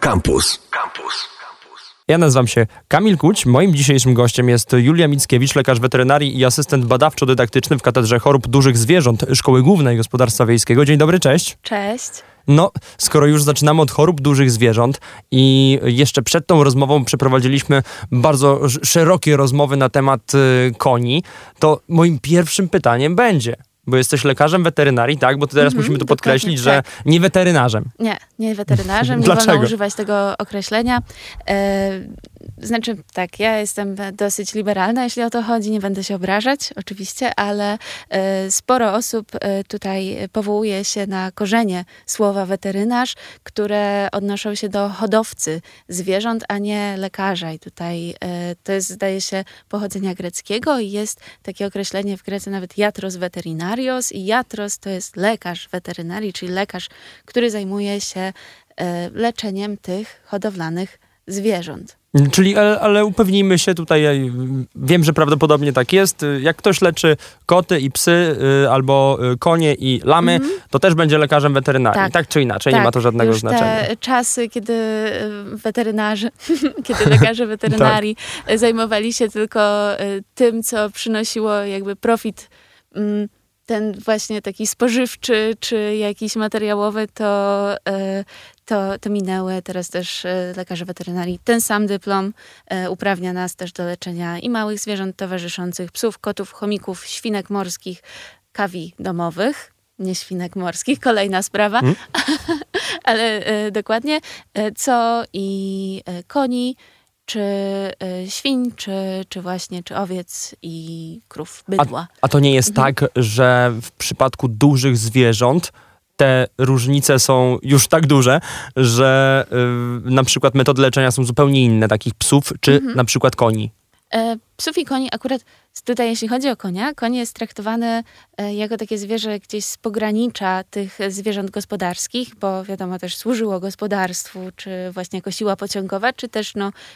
Campus. Ja nazywam się Kamil Kuć. Moim dzisiejszym gościem jest Julia Mickiewicz, lekarz weterynarii i asystent badawczo-dydaktyczny w Katedrze Chorób Dużych Zwierząt Szkoły Głównej Gospodarstwa Wiejskiego. Dzień dobry, cześć. Cześć. No, skoro już zaczynamy od chorób dużych zwierząt i jeszcze przed tą rozmową przeprowadziliśmy bardzo szerokie rozmowy na temat koni, to moim pierwszym pytaniem będzie... Bo jesteś lekarzem weterynarii, tak? Bo to teraz musimy to podkreślić, że tak. Nie weterynarzem. Nie weterynarzem. Nie wolno używać tego określenia. Znaczy, tak, ja jestem dosyć liberalna, jeśli o to chodzi. Nie będę się obrażać, oczywiście, ale sporo osób tutaj powołuje się na korzenie słowa weterynarz, które odnoszą się do hodowcy zwierząt, a nie lekarza. I tutaj to jest, zdaje się, pochodzenia greckiego i jest takie określenie w Grecji nawet iatros weterynarios. I iatros to jest lekarz weterynarii, czyli lekarz, który zajmuje się leczeniem tych hodowlanych zwierząt. Czyli, ale upewnijmy się tutaj, wiem, że prawdopodobnie tak jest, jak ktoś leczy koty i psy albo konie i lamy, to też będzie lekarzem weterynarii. Tak czy inaczej, tak. Nie ma to żadnego już znaczenia. Te czasy, kiedy weterynarze, kiedy lekarze weterynarii zajmowali się tylko tym, co przynosiło jakby profit, ten właśnie taki spożywczy czy jakiś materiałowy, to minęły. Teraz też lekarze weterynarii. Ten sam dyplom uprawnia nas też do leczenia i małych zwierząt towarzyszących, psów, kotów, chomików, świnek morskich, kawi domowych. Nie świnek morskich, kolejna sprawa, ale dokładnie. Co i koni, czy świń, czy właśnie, czy owiec i krów, bydła. A to nie jest tak, że w przypadku dużych zwierząt te różnice są już tak duże, że na przykład metody leczenia są zupełnie inne, takich psów, czy na przykład koni? Psów i koni akurat tutaj, jeśli chodzi o konia, koń jest traktowany jako takie zwierzę gdzieś z pogranicza tych zwierząt gospodarskich, bo wiadomo, też służyło gospodarstwu, czy właśnie jako siła pociągowa, czy też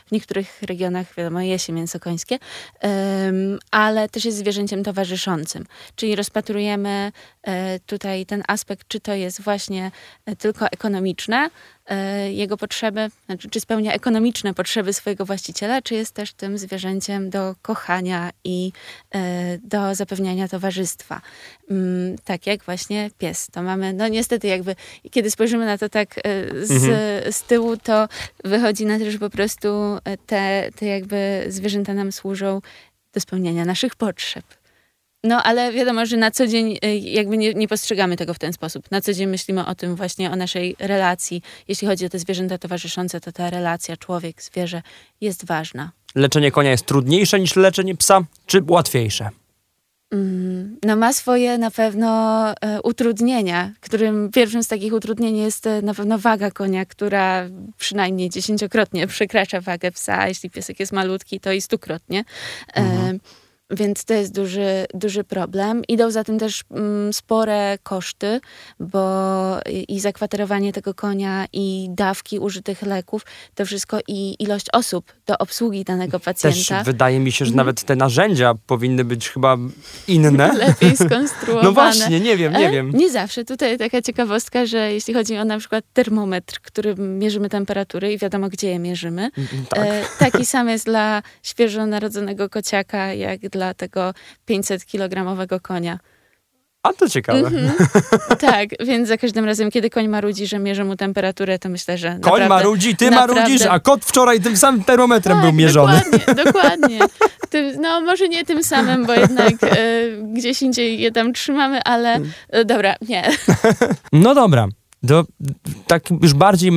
w niektórych regionach, wiadomo, je się mięso końskie, ale też jest zwierzęciem towarzyszącym. Czyli rozpatrujemy tutaj ten aspekt, czy to jest właśnie tylko ekonomiczne, jego potrzeby, znaczy czy spełnia ekonomiczne potrzeby swojego właściciela, czy jest też tym zwierzęciem do kochania i do zapewniania towarzystwa. Tak jak właśnie pies. To mamy, niestety jakby, kiedy spojrzymy na to tak z tyłu, to wychodzi na to, że po prostu te jakby zwierzęta nam służą do spełniania naszych potrzeb. Ale wiadomo, że na co dzień jakby nie postrzegamy tego w ten sposób. Na co dzień myślimy o tym właśnie, o naszej relacji. Jeśli chodzi o te zwierzęta towarzyszące, to ta relacja człowiek-zwierzę jest ważna. Leczenie konia jest trudniejsze niż leczenie psa, czy łatwiejsze? Ma swoje na pewno utrudnienia, którym pierwszym z takich utrudnień jest na pewno waga konia, która przynajmniej 10-krotnie przekracza wagę psa, a jeśli piesek jest malutki, to i 100-krotnie. Więc to jest duży problem. Idą za tym też spore koszty, bo i zakwaterowanie tego konia, i dawki użytych leków, to wszystko i ilość osób do obsługi danego pacjenta. Też wydaje mi się, że nawet te narzędzia powinny być chyba inne. Lepiej skonstruowane. No właśnie, nie wiem. Nie zawsze. Tutaj taka ciekawostka, że jeśli chodzi o na przykład termometr, którym mierzymy temperatury i wiadomo, gdzie je mierzymy. Tak. Taki sam jest dla świeżo narodzonego kociaka, jak dla tego 500-kilogramowego konia. A to ciekawe. Tak, więc za każdym razem, kiedy koń marudzi, że mierzy mu temperaturę, to myślę, że koń marudzi, ty marudzisz, a kot wczoraj tym samym termometrem był mierzony. Dokładnie. Może nie tym samym, bo jednak gdzieś indziej je tam trzymamy, ale dobra, nie. Dobra. To tak już bardziej,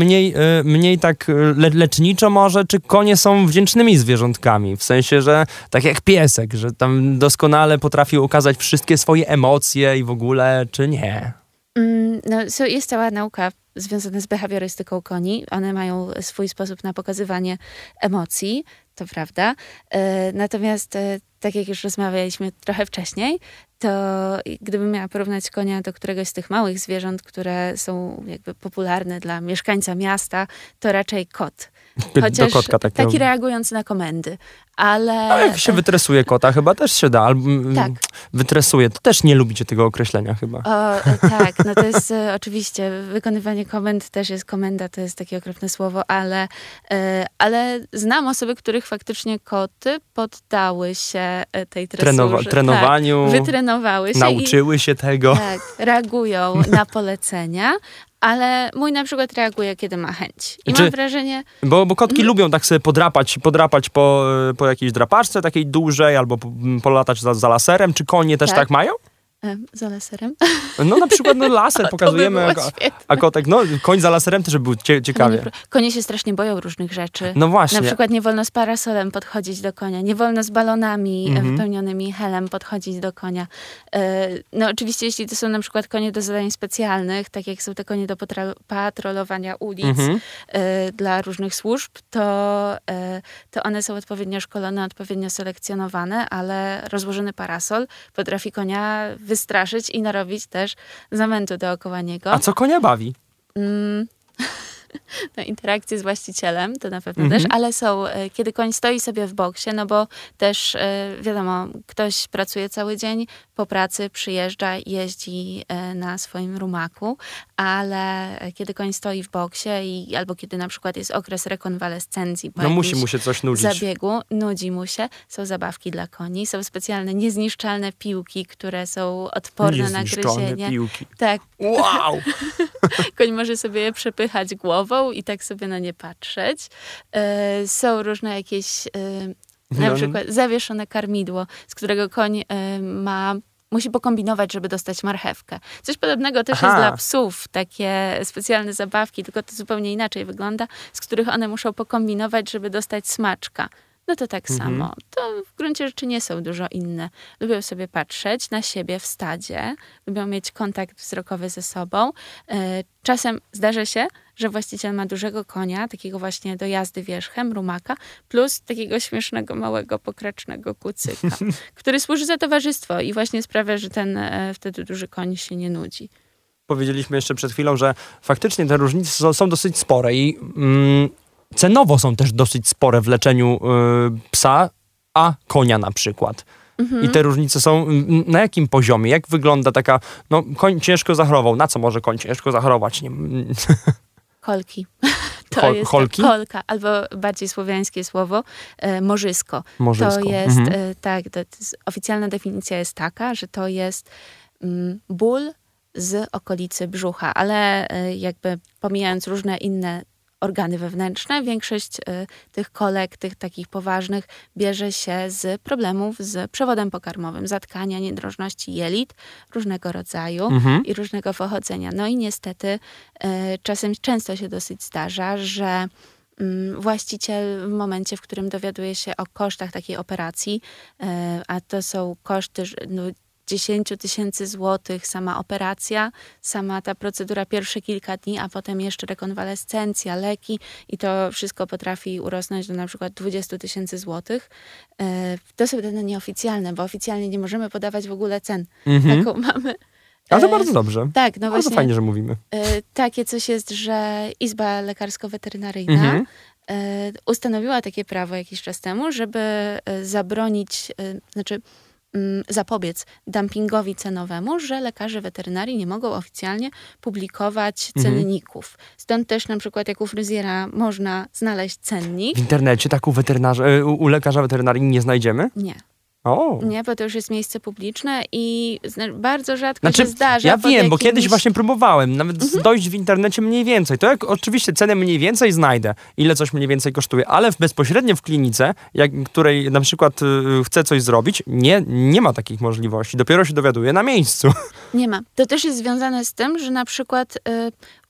mniej tak leczniczo może, czy konie są wdzięcznymi zwierzątkami? W sensie, że tak jak piesek, że tam doskonale potrafi okazać wszystkie swoje emocje i w ogóle, czy nie? Jest cała nauka związana z behawiorystyką koni. One mają swój sposób na pokazywanie emocji, to prawda. Natomiast tak jak już rozmawialiśmy trochę wcześniej, to gdybym miała porównać konia do któregoś z tych małych zwierząt, które są jakby popularne dla mieszkańca miasta, to raczej kot. Chociaż do kotka, taki reagujący na komendy. ale... Ale jak się wytresuje kota, chyba też się da. Tak. Wytresuje, to też nie lubicie tego określenia chyba. Tak, no to jest oczywiście, wykonywanie komend też jest komenda, to jest takie okropne słowo, ale, ale znam osoby, których faktycznie koty poddały się tej tresurze. Trenowaniu. Tak, wytrenowały się. Nauczyły się tego. Tak, reagują na polecenia. Ale mój na przykład reaguje, kiedy ma chęć. I mam wrażenie... Bo kotki lubią tak sobie podrapać po jakiejś drapaczce takiej dużej, albo polatać za laserem. Czy konie też tak mają? Za laserem? No na przykład laser pokazujemy, a kotek, no koń za laserem też był ciekawie. Konie się strasznie boją różnych rzeczy. No właśnie. Na przykład nie wolno z parasolem podchodzić do konia, nie wolno z balonami wypełnionymi helem podchodzić do konia. No oczywiście, jeśli to są na przykład konie do zadań specjalnych, tak jak są te konie do patrolowania ulic dla różnych służb, to one są odpowiednio szkolone, odpowiednio selekcjonowane, ale rozłożony parasol potrafi konia wystraszyć i narobić też zamętu dookoła niego. A co konia bawi? No, interakcje z właścicielem, to na pewno też, ale są, kiedy koń stoi sobie w boksie, no bo też wiadomo, ktoś pracuje cały dzień, po pracy przyjeżdża, jeździ na swoim rumaku, ale kiedy koń stoi w boksie albo kiedy na przykład jest okres rekonwalescencji, no musi mu się coś nudzić. Zabiegu, nudzi mu się, są zabawki dla koni, są specjalne niezniszczalne piłki, które są odporne na gryzienie. Piłki. Tak. Wow! Koń może sobie je przepychać głową i tak sobie na nie patrzeć. Są różne jakieś, na przykład zawieszone karmidło, z którego koń musi pokombinować, żeby dostać marchewkę. Coś podobnego też jest dla psów. Takie specjalne zabawki, tylko to zupełnie inaczej wygląda, z których one muszą pokombinować, żeby dostać smaczka. No to tak samo. To w gruncie rzeczy nie są dużo inne. Lubią sobie patrzeć na siebie w stadzie. Lubią mieć kontakt wzrokowy ze sobą. Czasem zdarza się, że właściciel ma dużego konia, takiego właśnie do jazdy wierzchem, rumaka, plus takiego śmiesznego, małego, pokracznego kucyka, który służy za towarzystwo i właśnie sprawia, że ten wtedy duży koń się nie nudzi. Powiedzieliśmy jeszcze przed chwilą, że faktycznie te różnice są dosyć spore i... Cenowo są też dosyć spore w leczeniu psa, a konia na przykład. I te różnice są na jakim poziomie? Jak wygląda taka, no koń ciężko zachorował. Na co może koń ciężko zachorować? Nie. Kolki. To jest kolka, albo bardziej słowiańskie słowo, morzysko. To jest, tak, oficjalna definicja jest taka, że to jest ból z okolicy brzucha, ale jakby pomijając różne inne organy wewnętrzne. Większość tych kolek, tych takich poważnych, bierze się z problemów z przewodem pokarmowym, zatkania, niedrożności jelit różnego rodzaju i różnego pochodzenia. No i niestety często się dosyć zdarza, że właściciel w momencie, w którym dowiaduje się o kosztach takiej operacji, a to są koszty... 10 000 złotych, sama operacja, sama ta procedura pierwsze kilka dni, a potem jeszcze rekonwalescencja, leki i to wszystko potrafi urosnąć do na przykład 20 000 złotych. To są dane nieoficjalne, bo oficjalnie nie możemy podawać w ogóle cen. Taką mamy. A to bardzo dobrze. Tak, no bardzo właśnie, fajnie, że mówimy. Takie coś jest, że Izba Lekarsko-Weterynaryjna ustanowiła takie prawo jakiś czas temu, żeby zabronić, znaczy zapobiec dumpingowi cenowemu, że lekarze weterynarii nie mogą oficjalnie publikować cenników. Stąd też na przykład jak u fryzjera można znaleźć cennik. W internecie tak u lekarza weterynarii nie znajdziemy? Nie. Nie, bo to już jest miejsce publiczne i bardzo rzadko się zdarza. Ja wiem, bo kiedyś właśnie próbowałem nawet dojść w internecie mniej więcej. To jak oczywiście cenę mniej więcej znajdę, ile coś mniej więcej kosztuje, ale bezpośrednio w klinice, której na przykład chcę coś zrobić, nie ma takich możliwości. Dopiero się dowiaduję na miejscu. Nie ma. To też jest związane z tym, że na przykład...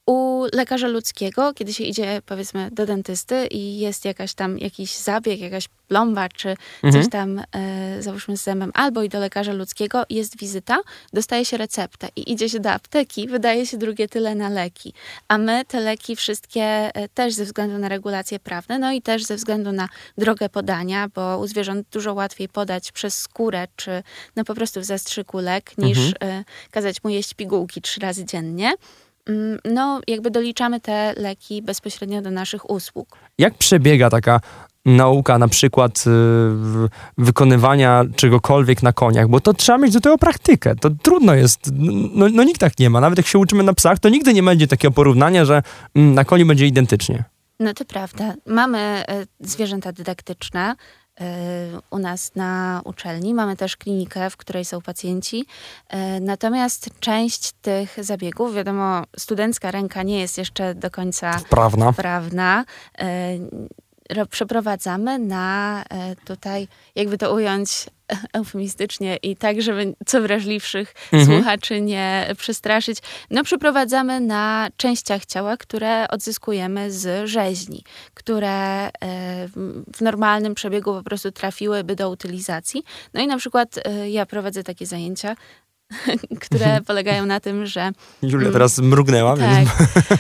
U lekarza ludzkiego, kiedy się idzie, powiedzmy, do dentysty i jest jakiś zabieg, jakaś plomba, czy coś tam, załóżmy z zębem, albo i do lekarza ludzkiego jest wizyta, dostaje się receptę i idzie się do apteki, wydaje się drugie tyle na leki. A my te leki wszystkie też ze względu na regulacje prawne, no i też ze względu na drogę podania, bo u zwierząt dużo łatwiej podać przez skórę, czy no po prostu w zastrzyku lek, niż kazać mu jeść pigułki 3 razy dziennie. No, jakby doliczamy te leki bezpośrednio do naszych usług. Jak przebiega taka nauka na przykład wykonywania czegokolwiek na koniach, bo to trzeba mieć do tego praktykę. To trudno jest. No nikt tak nie ma. Nawet jak się uczymy na psach, to nigdy nie będzie takiego porównania, że na koniu będzie identycznie. No to prawda. Mamy zwierzęta dydaktyczne u nas na uczelni. Mamy też klinikę, w której są pacjenci. Natomiast część tych zabiegów, wiadomo, studencka ręka nie jest jeszcze do końca wprawna. Przeprowadzamy na tutaj, jakby to ująć eufemistycznie i tak, żeby co wrażliwszych słuchaczy nie przestraszyć, przeprowadzamy na częściach ciała, które odzyskujemy z rzeźni, które w normalnym przebiegu po prostu trafiłyby do utylizacji. No i na przykład ja prowadzę takie zajęcia, które polegają na tym, że... Julia teraz mrugnęła, tak. Więc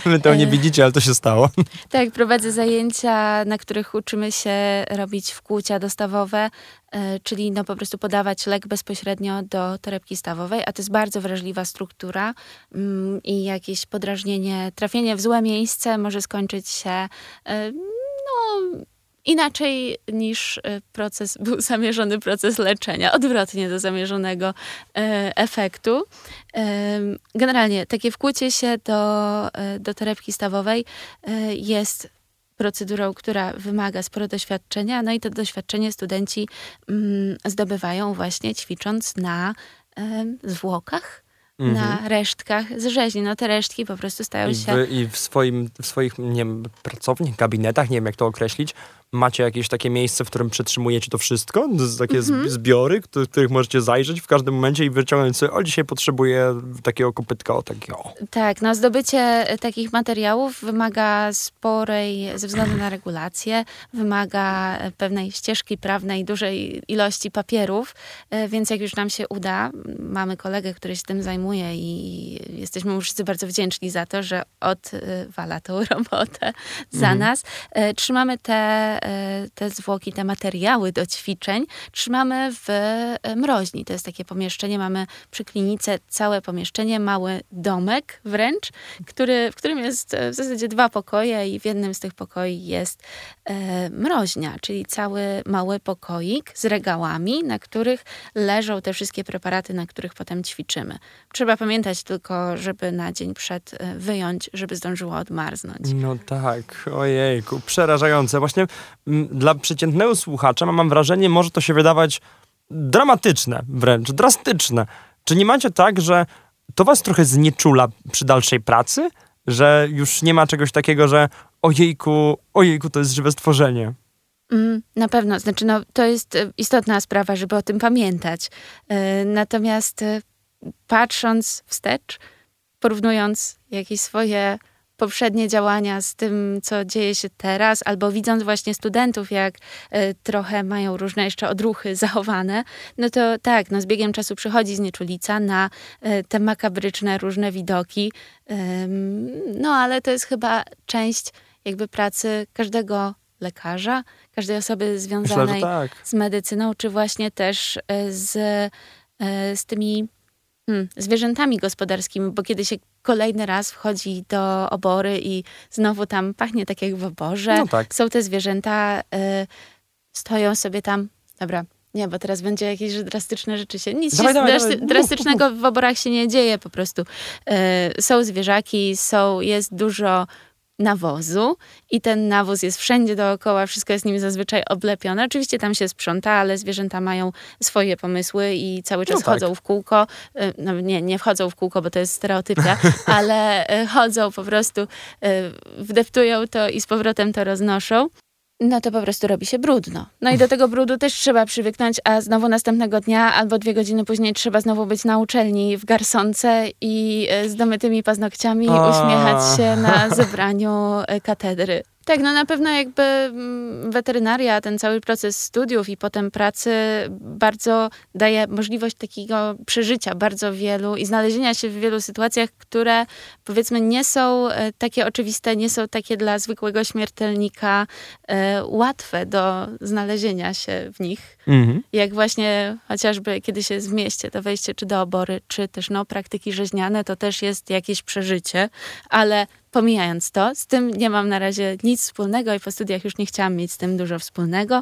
wy to nie widzicie, ale to się stało. Tak, prowadzę zajęcia, na których uczymy się robić wkłucia dostawowe, czyli po prostu podawać lek bezpośrednio do torebki stawowej, a to jest bardzo wrażliwa struktura i jakieś podrażnienie, trafienie w złe miejsce może skończyć się inaczej niż był zamierzony proces leczenia, odwrotnie do zamierzonego efektu. Generalnie takie wkłucie się do torebki stawowej jest procedurą, która wymaga sporo doświadczenia, no i to doświadczenie studenci zdobywają właśnie ćwicząc na zwłokach, na resztkach z rzeźni. Te resztki po prostu stają się... I w swoich pracowniach, gabinetach, nie wiem jak to określić, macie jakieś takie miejsce, w którym przetrzymujecie to wszystko? Takie zbiory, w których możecie zajrzeć w każdym momencie i wyciągnąć sobie, dzisiaj potrzebuję takiego kopytka, takiego. Tak, zdobycie takich materiałów wymaga sporej, ze względu na regulacje, wymaga pewnej ścieżki prawnej, dużej ilości papierów, więc jak już nam się uda, mamy kolegę, który się tym zajmuje i jesteśmy mu wszyscy bardzo wdzięczni za to, że odwala tą robotę za nas. Trzymamy te zwłoki, te materiały do ćwiczeń trzymamy w mroźni. To jest takie pomieszczenie, mamy przy klinice całe pomieszczenie, mały domek wręcz, w którym jest w zasadzie 2 pokoje i w jednym z tych pokoi jest mroźnia, czyli cały mały pokoik z regałami, na których leżą te wszystkie preparaty, na których potem ćwiczymy. Trzeba pamiętać tylko, żeby na dzień przed wyjąć, żeby zdążyła odmarznąć. No tak, ojejku, przerażające. Właśnie dla przeciętnego słuchacza, mam wrażenie, może to się wydawać dramatyczne, wręcz drastyczne. Czy nie macie tak, że to was trochę znieczula przy dalszej pracy? Że już nie ma czegoś takiego, że ojejku, to jest żywe stworzenie. Na pewno. To jest istotna sprawa, żeby o tym pamiętać. Natomiast patrząc wstecz, porównując jakieś swoje poprzednie działania z tym, co dzieje się teraz, albo widząc właśnie studentów, jak trochę mają różne jeszcze odruchy zachowane, to tak, z biegiem czasu przychodzi znieczulica na te makabryczne różne widoki. Ale to jest chyba część jakby pracy każdego lekarza, każdej osoby związanej z medycyną, czy właśnie też z tymi zwierzętami gospodarskimi, bo kiedy się kolejny raz wchodzi do obory i znowu tam pachnie tak jak w oborze. No tak. Są te zwierzęta, stoją sobie tam. Dobra, nie, bo teraz będzie jakieś drastyczne rzeczy się... Drastycznego w oborach się nie dzieje po prostu. Są zwierzaki, jest dużo nawozu i ten nawóz jest wszędzie dookoła, wszystko jest nim zazwyczaj oblepione. Oczywiście tam się sprząta, ale zwierzęta mają swoje pomysły i cały czas chodzą w kółko. Nie wchodzą w kółko, bo to jest stereotypia, ale chodzą po prostu, wdeptują to i z powrotem to roznoszą. To po prostu robi się brudno. I do tego brudu też trzeba przywyknąć, a znowu następnego dnia albo 2 godziny później trzeba znowu być na uczelni w garsonce i z domytymi paznokciami uśmiechać się na zebraniu katedry. Tak, na pewno jakby weterynaria, ten cały proces studiów i potem pracy bardzo daje możliwość takiego przeżycia bardzo wielu i znalezienia się w wielu sytuacjach, które powiedzmy nie są takie oczywiste, nie są takie dla zwykłego śmiertelnika łatwe do znalezienia się w nich. Jak właśnie chociażby kiedy się jest w mieście, to wejście czy do obory, czy też praktyki rzeźniane, to też jest jakieś przeżycie, ale pomijając to, z tym nie mam na razie nic wspólnego i po studiach już nie chciałam mieć z tym dużo wspólnego,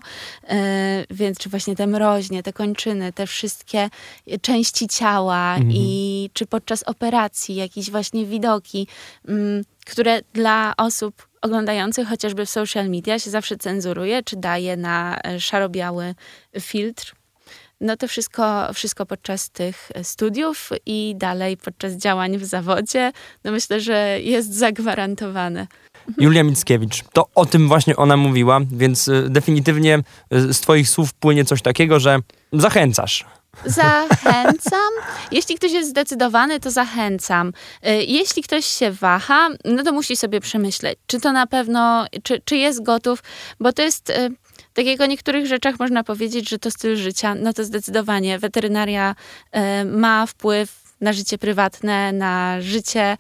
więc czy właśnie te mroźnie, te kończyny, te wszystkie części ciała i czy podczas operacji jakieś właśnie widoki, które dla osób oglądających chociażby w social media się zawsze cenzuruje, czy daje na szaro-biały filtr. No to wszystko podczas tych studiów i dalej podczas działań w zawodzie, no myślę, że jest zagwarantowane. Julia Mickiewicz, to o tym właśnie ona mówiła, więc definitywnie z twoich słów płynie coś takiego, że zachęcasz. Zachęcam. Jeśli ktoś jest zdecydowany, to zachęcam. Jeśli ktoś się waha, no to musi sobie przemyśleć, czy to na pewno, czy jest gotów, bo to jest... Tak jak o niektórych rzeczach można powiedzieć, że to styl życia, no to zdecydowanie weterynaria ma wpływ na życie prywatne, na życie,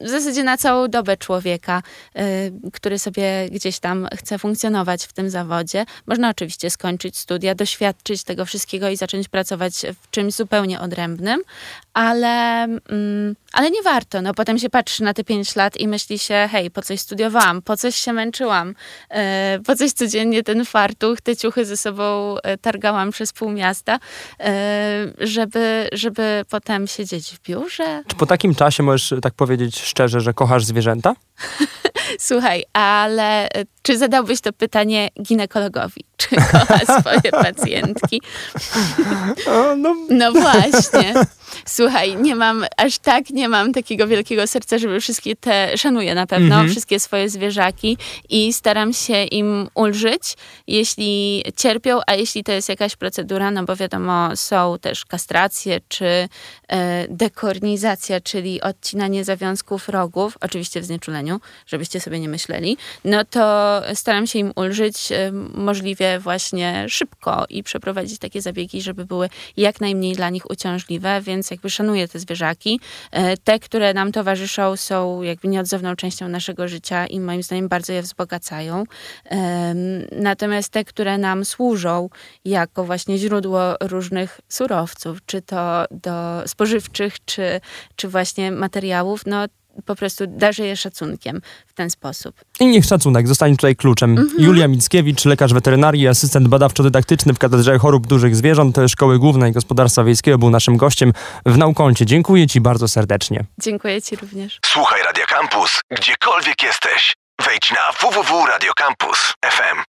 w zasadzie na całą dobę człowieka, który sobie gdzieś tam chce funkcjonować w tym zawodzie. Można oczywiście skończyć studia, doświadczyć tego wszystkiego i zacząć pracować w czymś zupełnie odrębnym, ale nie warto. No, potem się patrzy na te 5 lat i myśli się, hej, po coś studiowałam, po coś się męczyłam, po coś codziennie ten fartuch, te ciuchy ze sobą targałam przez pół miasta, żeby potem siedzieć w biurze. Czy po takim czasie możesz tak powiedzieć szczerze, że kochasz zwierzęta? Słuchaj, ale czy zadałbyś to pytanie ginekologowi? Czy kocha swoje pacjentki? No właśnie. Słuchaj, nie mam takiego wielkiego serca, żeby wszystkie te, szanuję na pewno, wszystkie swoje zwierzaki i staram się im ulżyć, jeśli cierpią, a jeśli to jest jakaś procedura, no bo wiadomo, są też kastracje, czy dekornizacja, czyli odcinanie zawiązków rogów, oczywiście w znieczuleniu, żebyście sobie nie myśleli, no to staram się im ulżyć możliwie właśnie szybko i przeprowadzić takie zabiegi, żeby były jak najmniej dla nich uciążliwe, więc jakby szanuję te zwierzaki. Te, które nam towarzyszą, są jakby nieodzowną częścią naszego życia i moim zdaniem bardzo je wzbogacają. Natomiast te, które nam służą jako właśnie źródło różnych surowców, czy to do spożywczych, czy właśnie materiałów, no po prostu darzę je szacunkiem w ten sposób. I niech szacunek zostanie tutaj kluczem. Julia Mickiewicz, lekarz weterynarii, asystent badawczo-dydaktyczny w Katedrze Chorób Dużych Zwierząt Szkoły Głównej Gospodarstwa Wiejskiego, był naszym gościem w Naukącie. Dziękuję ci bardzo serdecznie. Dziękuję ci również. Słuchaj Radio Campus, gdziekolwiek jesteś. Wejdź na www.radiocampus.fm.